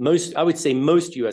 Большинство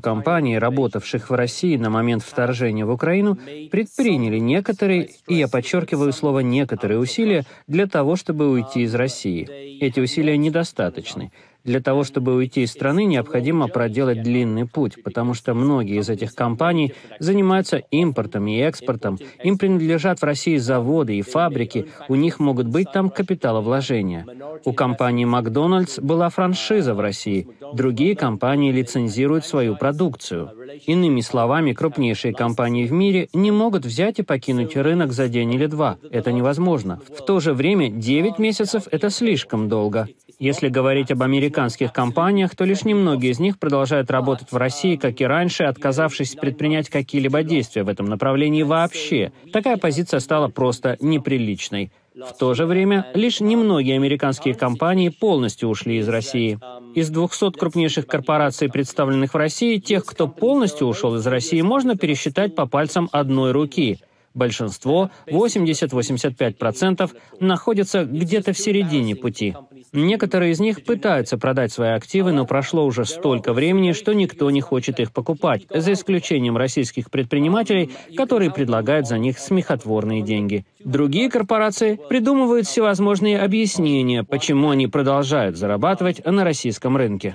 компаний, работавших в России на момент вторжения в Украину, предприняли некоторые, и я подчеркиваю слово «некоторые» усилия для того, чтобы уйти из России. Эти усилия недостаточны. Для того, чтобы уйти из страны, необходимо проделать длинный путь, потому что многие из этих компаний занимаются импортом и экспортом, им принадлежат в России заводы и фабрики, у них могут быть там капиталовложения. У компании «Макдональдс» была франшиза в России, другие компании лицензируют свою продукцию. Иными словами, крупнейшие компании в мире не могут взять и покинуть рынок за день или два, это невозможно. В то же время 9 месяцев – это слишком долго. Если говорить об американских компаниях, то лишь немногие из них продолжают работать в России, как и раньше, отказавшись предпринять какие-либо действия в этом направлении вообще. Такая позиция стала просто неприличной. В то же время, лишь немногие американские компании полностью ушли из России. Из 200 крупнейших корпораций, представленных в России, тех, кто полностью ушел из России, можно пересчитать по пальцам одной руки. Большинство, 80-85%, находятся где-то в середине пути. Некоторые из них пытаются продать свои активы, но прошло уже столько времени, что никто не хочет их покупать, за исключением российских предпринимателей, которые предлагают за них смехотворные деньги. Другие корпорации придумывают всевозможные объяснения, почему они продолжают зарабатывать на российском рынке.